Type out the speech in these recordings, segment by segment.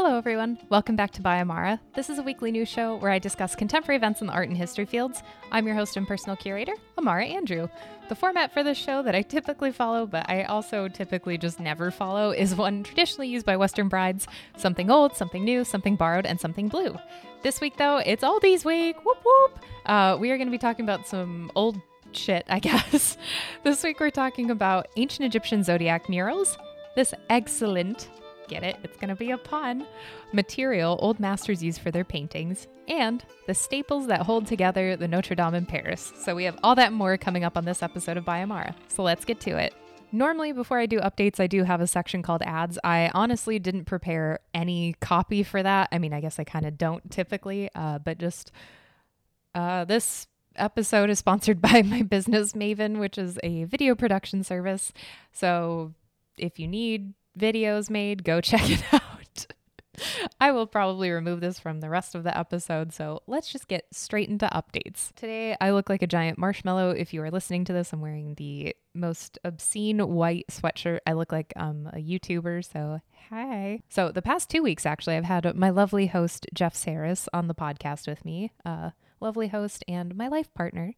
Hello, everyone. Welcome back to By Amara. This is a weekly news show where I discuss contemporary events in the art and history fields. I'm your host and personal curator, Amara Andrew. The format for this show that I typically follow, but I also typically just never follow, is one traditionally used by Western brides. Something old, something new, something borrowed, and something blue. This week, though, it's oldies week. Whoop, whoop. We are going to be talking about some old shit, I guess. This week, we're talking about ancient Egyptian zodiac murals. This excellent... Get it? It's going to be a pun. Material old masters use for their paintings and the staples that hold together the Notre Dame in Paris. So we have all that and more coming up on this episode of By Amara. So let's get to it. Normally, before I do updates, I do have a section called ads. I honestly didn't prepare any copy for that. I mean, I guess I kind of don't typically, but just this episode is sponsored by my business, Maven, which is a video production service. So if you need videos made, go check it out. I will probably remove this from the rest of the episode, so let's just get straight into updates. Today, I look like a giant marshmallow. If you are listening to this, I'm wearing the most obscene white sweatshirt. I look like a YouTuber, so hi. So the past 2 weeks, actually, I've had my lovely host, Jeff Sarris, on the podcast with me. Lovely host and my life partner.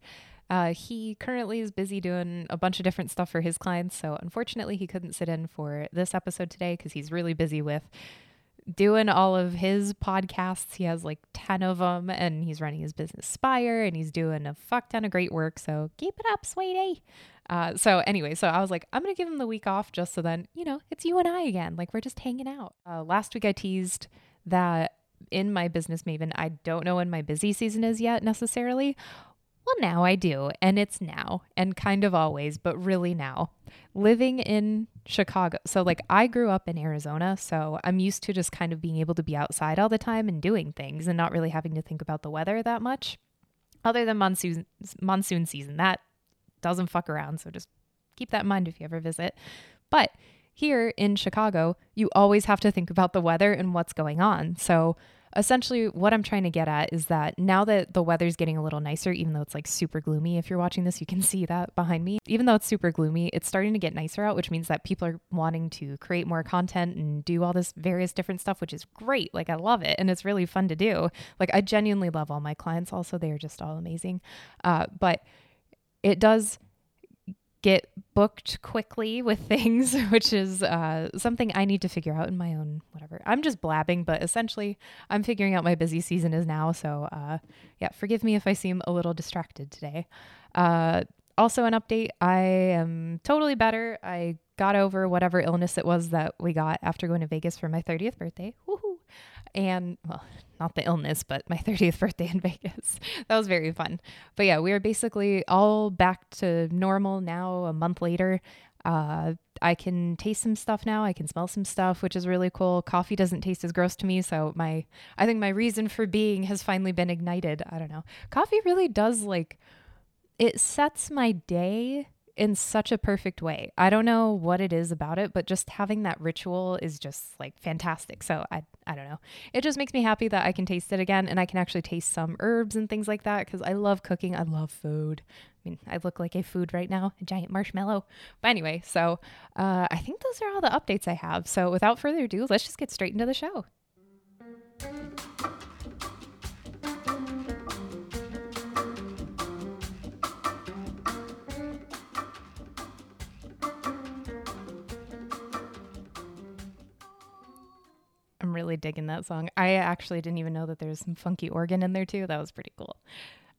He currently is busy doing a bunch of different stuff for his clients, so unfortunately he couldn't sit in for this episode today because he's really busy with doing all of his podcasts. He has like 10 of them, and he's running his business Spire, and he's doing a fuck ton of great work, so keep it up, sweetie. So I was like, I'm going to give him the week off just so then, you know, it's you and I again. Like, we're just hanging out. Last week I teased that in my business Maven, I don't know when my busy season is yet necessarily. Well, now I do, and it's now, and kind of always, but really now. Living in Chicago, so like I grew up in Arizona, so I'm used to just kind of being able to be outside all the time and doing things and not really having to think about the weather that much, other than monsoon season. That doesn't fuck around, so just keep that in mind if you ever visit. But here in Chicago, you always have to think about the weather and what's going on, so... Essentially, what I'm trying to get at is that now that the weather's getting a little nicer, even though it's like super gloomy, if you're watching this, you can see that behind me. Even though it's super gloomy, it's starting to get nicer out, which means that people are wanting to create more content and do all this various different stuff, which is great. Like, I love it. And it's really fun to do. Like, I genuinely love all my clients also. They are just all amazing. But it does get booked quickly with things, which is something I need to figure out in my own whatever. I'm just blabbing, but essentially I'm figuring out my busy season is now. So forgive me if I seem a little distracted today. Also an update, I am totally better. I got over whatever illness it was that we got after going to Vegas for my 30th birthday. Woohoo! And well, not the illness, but my 30th birthday in Vegas. That was very fun. But yeah, we are basically all back to normal now a month later. I can taste some stuff now. I can smell some stuff, which is really cool. Coffee doesn't taste as gross to me. So I think my reason for being has finally been ignited. I don't know. Coffee really does it sets my day in such a perfect way. I don't know what it is about it, but just having that ritual is just like fantastic. So I don't know. It just makes me happy that I can taste it again, and I can actually taste some herbs and things like that because I love cooking. I love food. I mean, I look like a food right now, a giant marshmallow. But anyway, so I think those are all the updates I have. So without further ado, let's just get straight into the show. I'm really digging that song. I actually didn't even know that there's some funky organ in there too. That was pretty cool.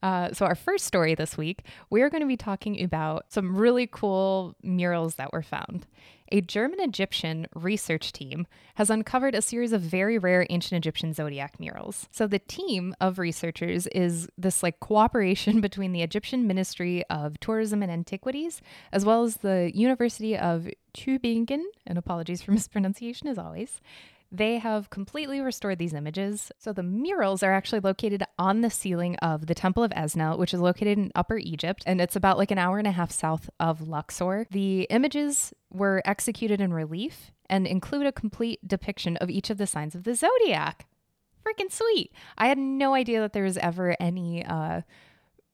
So our first story this week, we are going to be talking about some really cool murals that were found. A German-Egyptian research team has uncovered a series of very rare ancient Egyptian zodiac murals. So the team of researchers is this like cooperation between the Egyptian Ministry of Tourism and Antiquities, as well as the University of Tübingen, and apologies for mispronunciation as always. They have completely restored these images. So the murals are actually located on the ceiling of the Temple of Esna, which is located in Upper Egypt, and it's about like an hour and a half south of Luxor. The images were executed in relief and include a complete depiction of each of the signs of the zodiac. Freaking sweet. I had no idea that there was ever any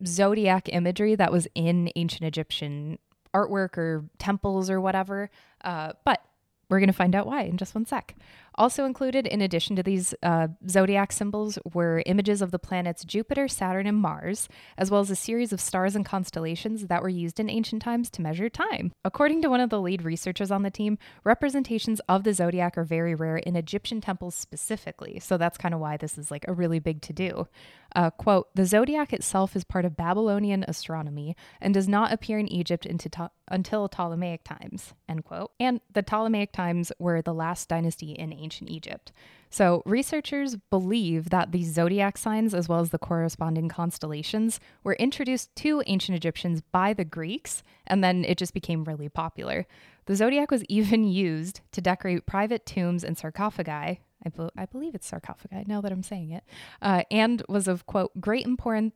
zodiac imagery that was in ancient Egyptian artwork or temples or whatever, but We're going to find out why in just one sec. Also included, in addition to these zodiac symbols, were images of the planets Jupiter, Saturn, and Mars, as well as a series of stars and constellations that were used in ancient times to measure time. According to one of the lead researchers on the team, representations of the zodiac are very rare in Egyptian temples specifically, so that's kind of why this is like a really big to-do. Quote, the zodiac itself is part of Babylonian astronomy and does not appear in Egypt until Ptolemaic times, end quote. And the Ptolemaic times were the last dynasty in ancient Egypt. So researchers believe that these zodiac signs, as well as the corresponding constellations, were introduced to ancient Egyptians by the Greeks, and then it just became really popular. The zodiac was even used to decorate private tombs and sarcophagi. I believe it's sarcophagi now that I'm saying it, and was of, quote, great importance,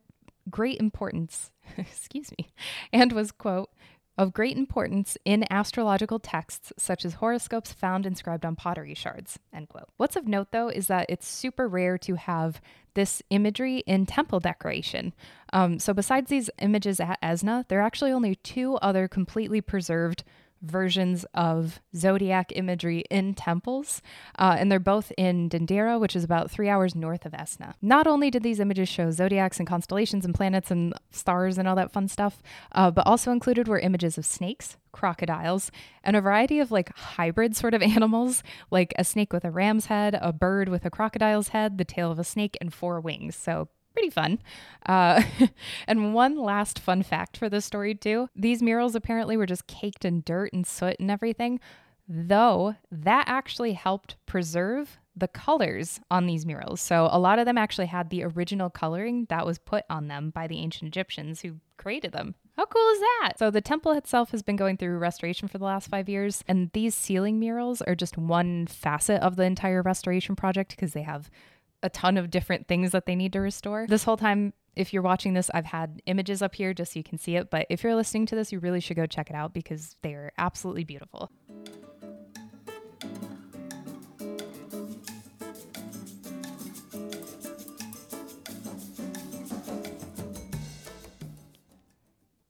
and was, quote, of great importance in astrological texts such as horoscopes found inscribed on pottery shards, end quote. What's of note, though, is that it's super rare to have this imagery in temple decoration. So besides these images at Esna, there are actually only two other completely preserved versions of zodiac imagery in temples, and they're both in Dendera, which is about 3 hours north of Esna. Not only did these images show zodiacs and constellations and planets and stars and all that fun stuff, but also included were images of snakes, crocodiles, and a variety of like hybrid sort of animals, like a snake with a ram's head, a bird with a crocodile's head, the tail of a snake, and four wings. So pretty fun. And one last fun fact for this story too. These murals apparently were just caked in dirt and soot and everything, though that actually helped preserve the colors on these murals. So a lot of them actually had the original coloring that was put on them by the ancient Egyptians who created them. How cool is that? So the temple itself has been going through restoration for the last 5 years, and these ceiling murals are just one facet of the entire restoration project because they have a ton of different things that they need to restore. This whole time, if you're watching this, I've had images up here just so you can see it, but if you're listening to this, you really should go check it out because they're absolutely beautiful.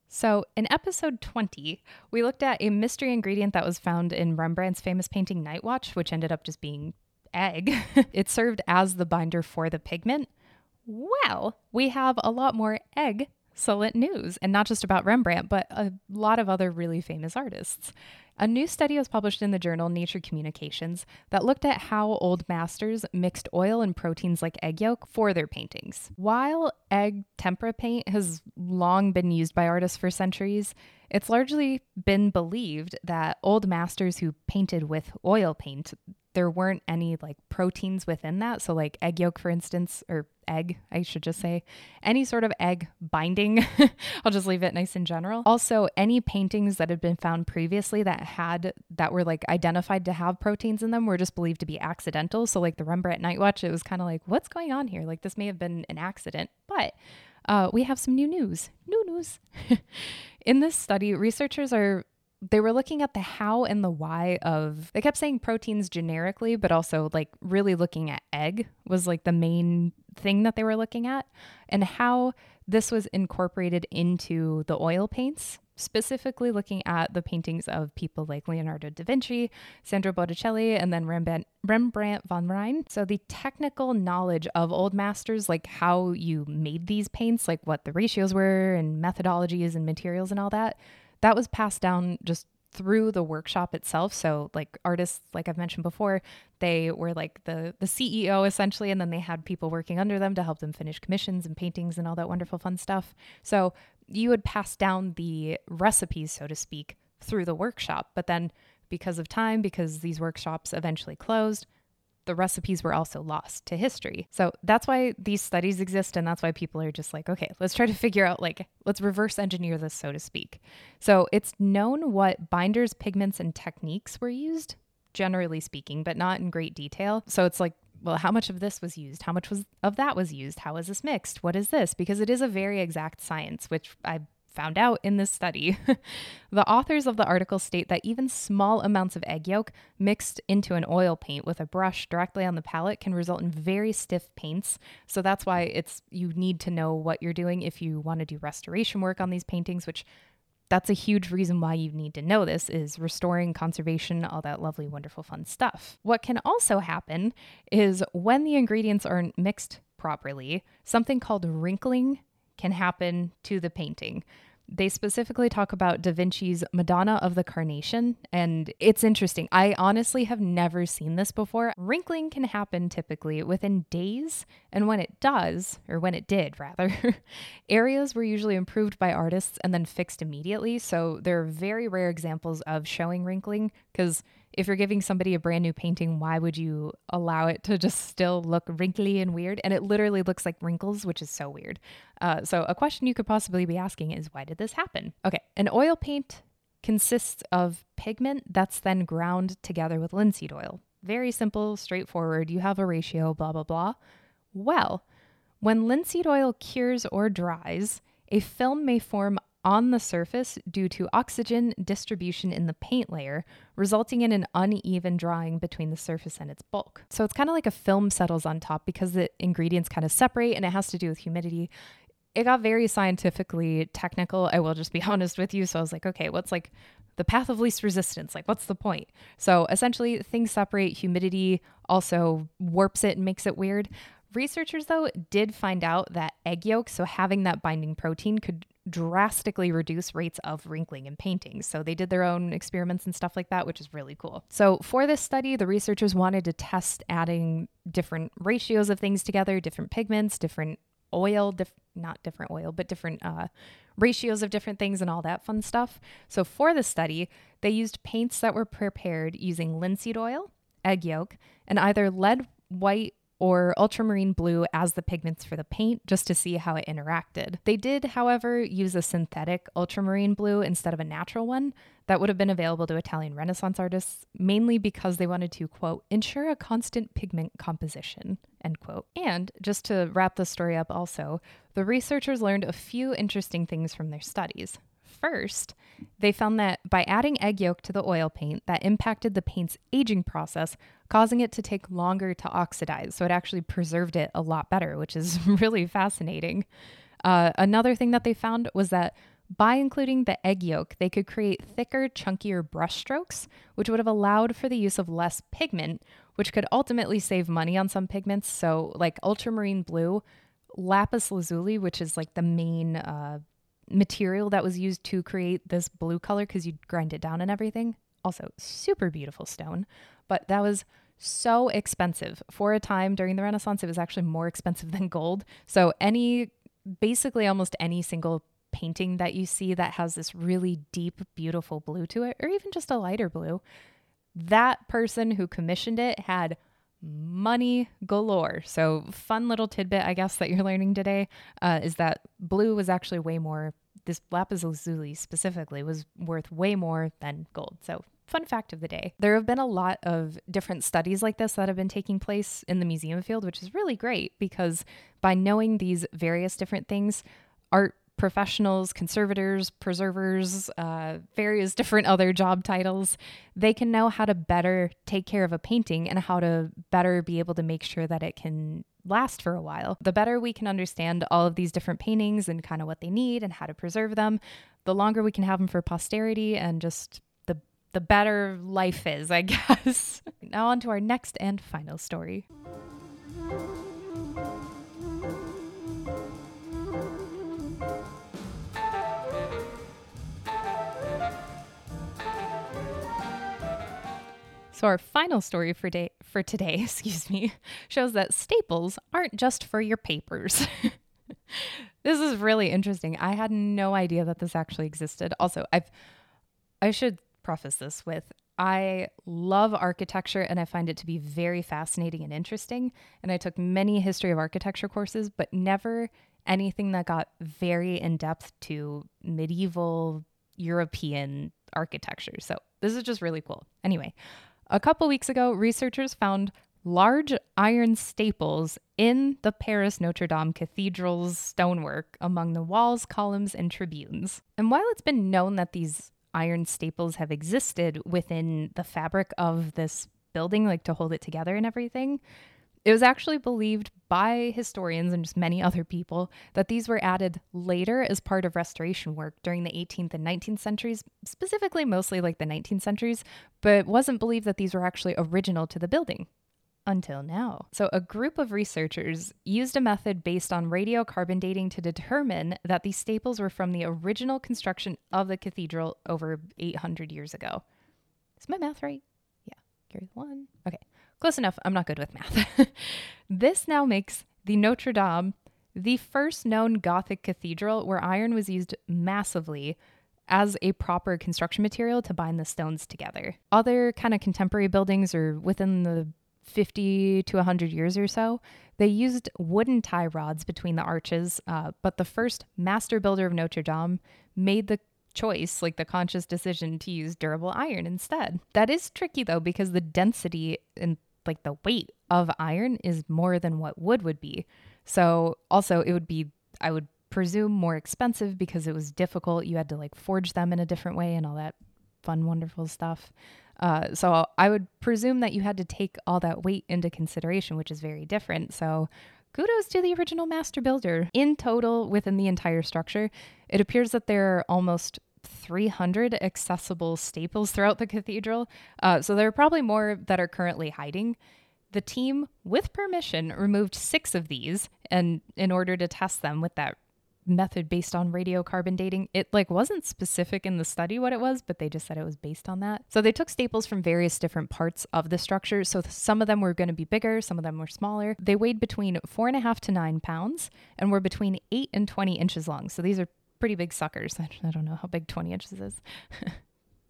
So in episode 20, we looked at a mystery ingredient that was found in Rembrandt's famous painting Night Watch, which ended up just being egg. It served as the binder for the pigment. Well, we have a lot more egg-cellent news, and not just about Rembrandt, but a lot of other really famous artists. A new study was published in the journal Nature Communications that looked at how old masters mixed oil and proteins like egg yolk for their paintings. While egg tempera paint has long been used by artists for centuries, it's largely been believed that old masters who painted with oil paint, there weren't any like proteins within that. So like egg yolk, for instance, or egg, I should just say, any sort of egg binding. I'll just leave it nice and general. Also, any paintings that had been found previously that were like identified to have proteins in them were just believed to be accidental. So like the Rembrandt Night Watch, it was kind of like, what's going on here? Like this may have been an accident, but we have some new news. In this study, researchers were looking at the how and the why of, they kept saying proteins generically, but also like really looking at egg was like the main thing that they were looking at, and how this was incorporated into the oil paints, specifically looking at the paintings of people like Leonardo da Vinci, Sandro Botticelli, and then Rembrandt van Rijn. So the technical knowledge of old masters, like how you made these paints, like what the ratios were and methodologies and materials and all that, that was passed down just through the workshop itself. So like artists, like I've mentioned before, they were like the CEO essentially, and then they had people working under them to help them finish commissions and paintings and all that wonderful fun stuff. So you would pass down the recipes, so to speak, through the workshop. But then because of time, because these workshops eventually closed, the recipes were also lost to history. So that's why these studies exist, and that's why people are just like, okay, let's try to figure out, like, let's reverse engineer this, so to speak. So it's known what binders, pigments, and techniques were used, generally speaking, but not in great detail. So it's like, well, how much of this was used? How much of that was used? How is this mixed? What is this? Because it is a very exact science, which I found out in this study. The authors of the article state that even small amounts of egg yolk mixed into an oil paint with a brush directly on the palette can result in very stiff paints. So that's why you need to know what you're doing if you want to do restoration work on these paintings, which that's a huge reason why you need to know this, is restoring, conservation, all that lovely, wonderful, fun stuff. What can also happen is when the ingredients aren't mixed properly, something called wrinkling can happen to the painting. They specifically talk about Da Vinci's Madonna of the Carnation, and it's interesting. I honestly have never seen this before. Wrinkling can happen typically within days, and when it does, or when it did rather, areas were usually improved by artists and then fixed immediately, so there are very rare examples of showing wrinkling, because if you're giving somebody a brand new painting, why would you allow it to just still look wrinkly and weird? And it literally looks like wrinkles, which is so weird. So a question you could possibly be asking is, why did this happen? Okay, an oil paint consists of pigment that's then ground together with linseed oil. Very simple, straightforward. You have a ratio, blah, blah, blah. Well, when linseed oil cures or dries, a film may form on the surface due to oxygen distribution in the paint layer, resulting in an uneven drawing between the surface and its bulk. So it's kind of like a film settles on top because the ingredients kind of separate, and it has to do with humidity. It got very scientifically technical, I will just be honest with you. So I was like, okay, what's like the path of least resistance? Like, what's the point? So essentially things separate. Humidity also warps it and makes it weird. Researchers, though, did find out that egg yolk, so having that binding protein, could drastically reduce rates of wrinkling in paintings. So they did their own experiments and stuff like that, which is really cool. So for this study, the researchers wanted to test adding different ratios of things together, different pigments, different oil, different ratios of different things and all that fun stuff. So for this study, they used paints that were prepared using linseed oil, egg yolk, and either lead white or ultramarine blue as the pigments for the paint, just to see how it interacted. They did, however, use a synthetic ultramarine blue instead of a natural one that would have been available to Italian Renaissance artists, mainly because they wanted to, quote, ensure a constant pigment composition, end quote. And just to wrap the story up also, the researchers learned a few interesting things from their studies. First, they found that by adding egg yolk to the oil paint, that impacted the paint's aging process, causing it to take longer to oxidize. So it actually preserved it a lot better, which is really fascinating. Another thing that they found was that by including the egg yolk, they could create thicker, chunkier brush strokes, which would have allowed for the use of less pigment, which could ultimately save money on some pigments. So like ultramarine blue, lapis lazuli, which is like the main material that was used to create this blue color, because you'd grind it down and everything. Also, super beautiful stone, but that was so expensive. For a time during the Renaissance, it was actually more expensive than gold. So basically almost any single painting that you see that has this really deep, beautiful blue to it, or even just a lighter blue, that person who commissioned it had money galore. So fun little tidbit, I guess, that you're learning today is that blue was actually way more, this lapis lazuli specifically was worth way more than gold. So fun fact of the day. There have been a lot of different studies like this that have been taking place in the museum field, which is really great, because by knowing these various different things, art professionals, conservators, preservers, various different other job titles, they can know how to better take care of a painting and how to better be able to make sure that it can last for a while. The better we can understand all of these different paintings and kind of what they need and how to preserve them, the longer we can have them for posterity, and just the better life is, I guess. Now on to our next and final story. So our final story for today, shows that staples aren't just for your papers. This is really interesting. I had no idea that this actually existed. Also, I should preface this with, I love architecture and I find it to be very fascinating and interesting. And I took many history of architecture courses, but never anything that got very in-depth to medieval European architecture. So this is just really cool. Anyway, a couple weeks ago, researchers found large iron staples in the Paris Notre Dame Cathedral's stonework among the walls, columns, and tribunes. And while it's been known that these iron staples have existed within the fabric of this building, like to hold it together and everything, It was actually believed by historians and just many other people that these were added later as part of restoration work during the 18th and 19th centuries, specifically mostly like the 19th centuries, but it wasn't believed that these were actually original to the building. Until now. So a group of researchers used a method based on radiocarbon dating to determine that these staples were from the original construction of the cathedral over 800 years ago. Is my math right? Yeah, carry the one. Okay, close enough. I'm not good with math. This now makes the Notre Dame the first known Gothic cathedral where iron was used massively as a proper construction material to bind the stones together. Other kind of contemporary buildings are within the 50 to 100 years or so, they used wooden tie rods between the arches, but the first master builder of Notre Dame made the choice, like the conscious decision, to use durable iron instead. That is tricky though, because the density and like the weight of iron is more than what wood would be. So also it would be, I would presume, more expensive because it was difficult. You had to like forge them in a different way and all that fun, wonderful stuff. So I would presume that you had to take all that weight into consideration, which is very different. So kudos to the original master builder. In total, within the entire structure, it appears that there are almost 300 accessible staples throughout the cathedral. So there are probably more that are currently hiding. The team, with permission, removed 6 of these and in order to test them with that method based on radiocarbon dating. It like wasn't specific in the study what it was, but they just said it was based on that. So they took staples from various different parts of the structure. So some of them were going to be bigger, some of them were smaller. They weighed between 4.5 to 9 pounds and were between 8 and 20 inches long. So these are pretty big suckers. I don't know how big 20 inches is.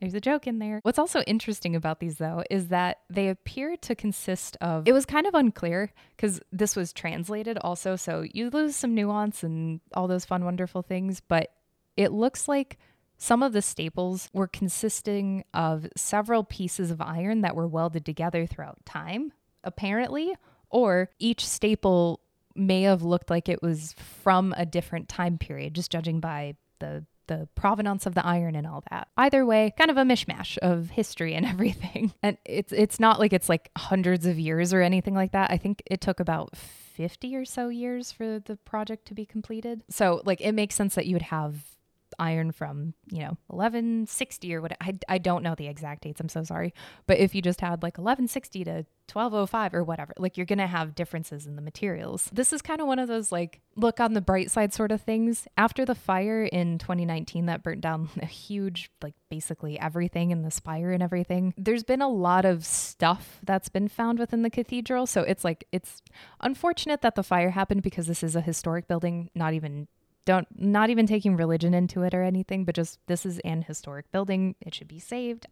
There's a joke in there. What's also interesting about these, though, is that they appear to consist of... It was kind of unclear because this was translated also, so you lose some nuance and all those fun, wonderful things, but it looks like some of the staples were consisting of several pieces of iron that were welded together throughout time, apparently, or each staple may have looked like it was from a different time period, just judging by the provenance of the iron and all that. Either way, kind of a mishmash of history and everything. And it's not like it's like hundreds of years or anything like that. I think it took about 50 or so years for the project to be completed. So like it makes sense that you would have iron from, 1160 or what. I don't know the exact dates. I'm so sorry. But if you just had like 1160 to 1205 or whatever, like you're going to have differences in the materials. This is kind of one of those like look on the bright side sort of things. After the fire in 2019 that burnt down a huge, like basically everything in the spire and everything, there's been a lot of stuff that's been found within the cathedral. So it's unfortunate that the fire happened because this is a historic building, not even taking religion into it or anything, but just this is an historic building. It should be saved.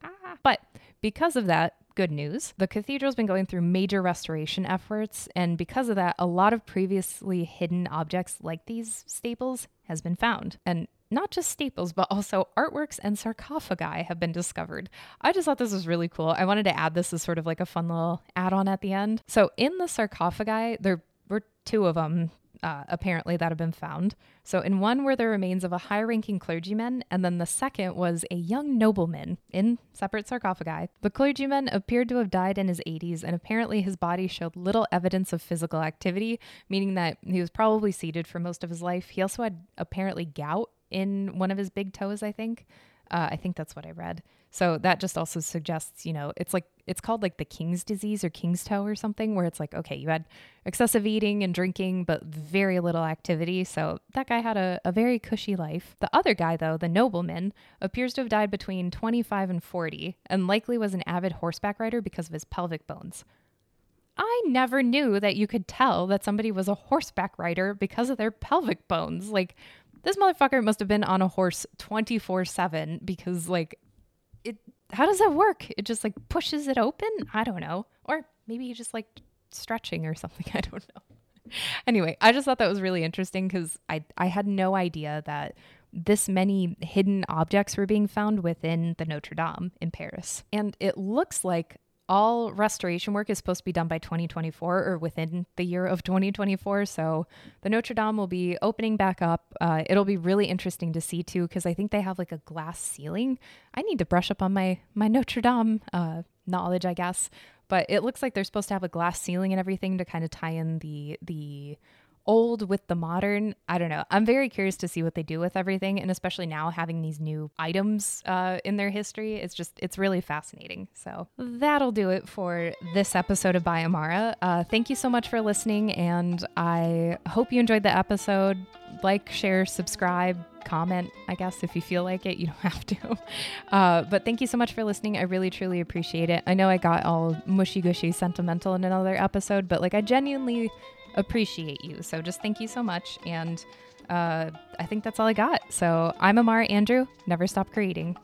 But because of that, good news, the cathedral's been going through major restoration efforts. And because of that, a lot of previously hidden objects like these staples has been found. And not just staples, but also artworks and sarcophagi have been discovered. I just thought this was really cool. I wanted to add this as sort of like a fun little add-on at the end. So in the sarcophagi, there were 2 of them. Apparently that have been found. So in one were the remains of a high-ranking clergyman, and then the second was a young nobleman in separate sarcophagi. The clergyman appeared to have died in his 80s, and apparently his body showed little evidence of physical activity, meaning that he was probably seated for most of his life. He also had apparently gout in one of his big toes, I think. I think that's what I read. So that just also suggests, it's like, it's called like the king's disease or king's toe or something, where it's like, okay, you had excessive eating and drinking, but very little activity. So that guy had a very cushy life. The other guy, though, the nobleman, appears to have died between 25 and 40 and likely was an avid horseback rider because of his pelvic bones. I never knew that you could tell that somebody was a horseback rider because of their pelvic bones. Like, this motherfucker must have been on a horse 24/7 because, like, how does that work? It just, like, pushes it open? I don't know. Or maybe he just, like, stretching or something. I don't know. Anyway, I just thought that was really interesting because I had no idea that this many hidden objects were being found within the Notre Dame in Paris. And it looks like all restoration work is supposed to be done by 2024 or within the year of 2024. So the Notre Dame will be opening back up. It'll be really interesting to see too, because I think they have like a glass ceiling. I need to brush up on my Notre Dame knowledge, I guess. But it looks like they're supposed to have a glass ceiling and everything to kind of tie in the old with the modern. I don't know. I'm very curious to see what they do with everything. And especially now having these new items in their history, it's really fascinating. So that'll do it for this episode of By Amara. Thank you so much for listening. And I hope you enjoyed the episode. Like, share, subscribe, comment, I guess, if you feel like it. You don't have to. But thank you so much for listening. I really, truly appreciate it. I know I got all mushy-gushy sentimental in another episode, but I genuinely appreciate you. So just thank you so much. And I think that's all I got. So I'm Amara Andrew. Never stop creating.